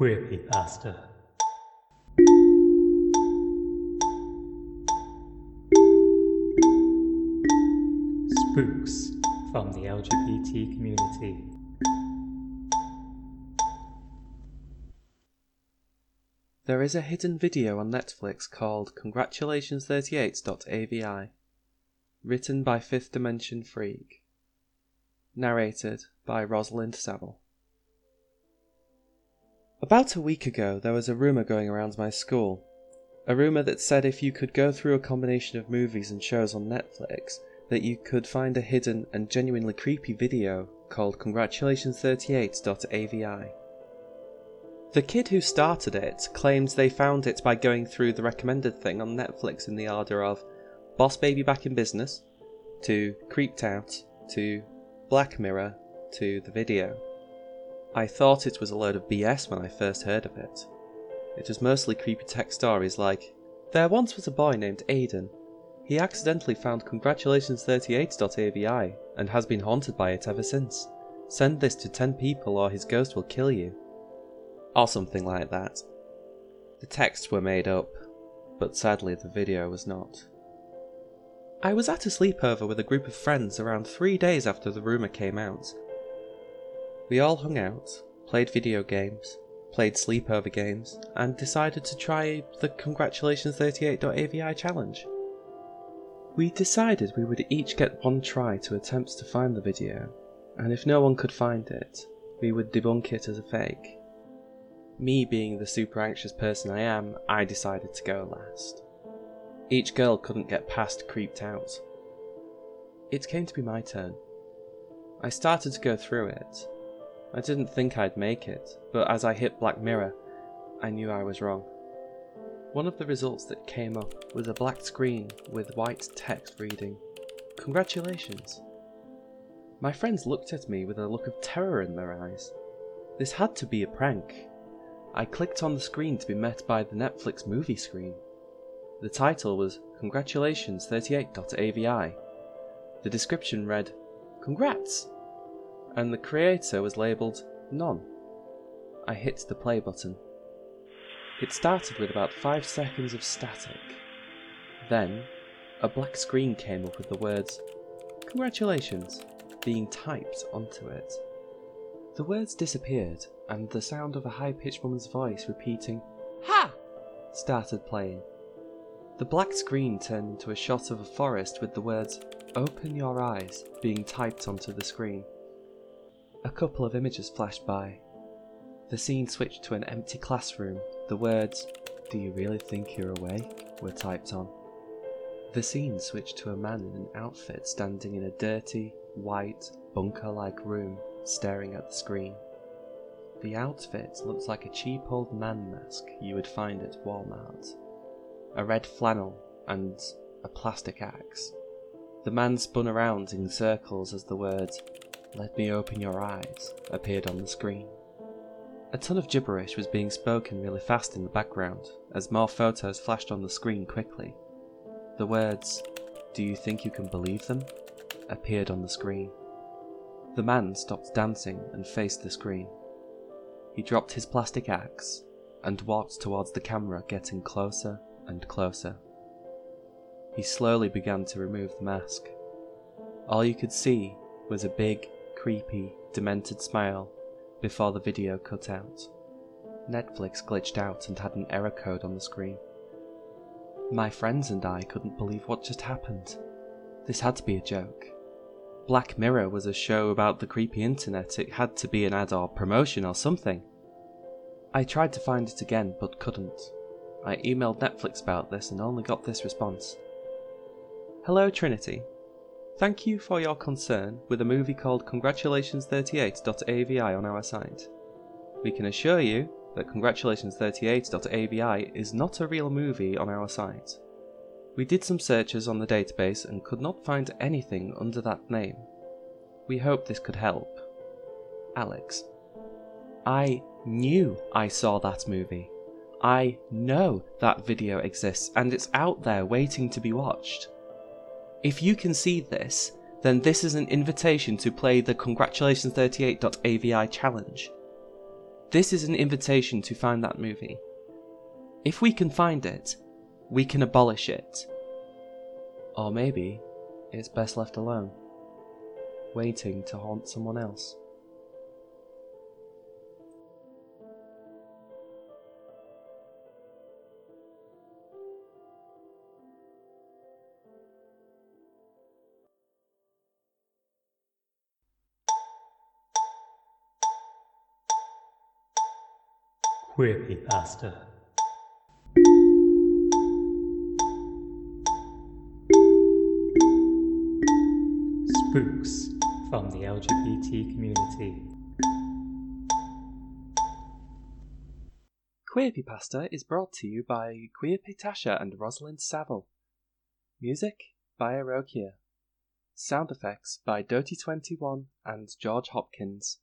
Creepypasta. Spooks from the LGBT community. There is a hidden video on Netflix called Congratulations38.avi, written by Fifth Dimension Freak, narrated by Rosalind Saville. About a week ago, there was a rumour going around my school. A rumour that said if you could go through a combination of movies and shows on Netflix, that you could find a hidden and genuinely creepy video called Congratulations38.avi. The kid who started it claims they found it by going through the recommended thing on Netflix in the order of Boss Baby Back in Business, to Creeped Out, to Black Mirror, to the video. I thought it was a load of BS when I first heard of it. It was mostly creepy tech stories like, there once was a boy named Aiden. He accidentally found Congratulations38.avi and has been haunted by it ever since. Send this to 10 people or his ghost will kill you. Or something like that. The texts were made up, but sadly the video was not. I was at a sleepover with a group of friends around 3 days after the rumour came out. We all hung out, played video games, played sleepover games, and decided to try the Congratulations38.avi challenge. We decided we would each get one try to attempt to find the video, and if no one could find it, we would debunk it as a fake. Me being the super anxious person I am, I decided to go last. Each girl couldn't get past Creeped Out. It came to be my turn. I started to go through it. I didn't think I'd make it, but as I hit Black Mirror, I knew I was wrong. One of the results that came up was a black screen with white text reading, Congratulations. My friends looked at me with a look of terror in their eyes. This had to be a prank. I clicked on the screen to be met by the Netflix movie screen. The title was Congratulations38.avi. The description read, Congrats! And the creator was labelled None. I hit the play button. It started with about 5 seconds of static. Then, a black screen came up with the words, Congratulations, being typed onto it. The words disappeared, and the sound of a high-pitched woman's voice repeating, Ha! started playing. The black screen turned into a shot of a forest with the words, Open your eyes, being typed onto the screen. A couple of images flashed by. The scene switched to an empty classroom. The words, Do you really think you're awake? were typed on. The scene switched to a man in an outfit standing in a dirty, white, bunker-like room, staring at the screen. The outfit looked like a cheap old man mask you would find at Walmart. A red flannel and a plastic axe. The man spun around in circles as the words, Let me open your eyes, appeared on the screen. A ton of gibberish was being spoken really fast in the background, as more photos flashed on the screen quickly. The words, Do you think you can believe them? Appeared on the screen. The man stopped dancing and faced the screen. He dropped his plastic axe and walked towards the camera, getting closer and closer. He slowly began to remove the mask. All you could see was a big, creepy, demented smile before the video cut out. Netflix glitched out and had an error code on the screen. My friends and I couldn't believe what just happened. This had to be a joke. Black Mirror was a show about the creepy internet. It had to be an ad or promotion or something. I tried to find it again, but couldn't. I emailed Netflix about this and only got this response. Hello Trinity. Thank you for your concern with a movie called Congratulations38.avi on our site. We can assure you that Congratulations38.avi is not a real movie on our site. We did some searches on the database and could not find anything under that name. We hope this could help. Alex. I knew I saw that movie. I know that video exists and it's out there waiting to be watched. If you can see this, then this is an invitation to play the Congratulations38.avi challenge. This is an invitation to find that movie. If we can find it, we can abolish it. Or maybe it's best left alone, waiting to haunt someone else. Creepypasta. Spooks from the LGBT community. Queerpypasta is brought to you by Queerpytasha and Rosalind Saville. Music by Arochia. Sound effects by Doty21 and George Hopkins.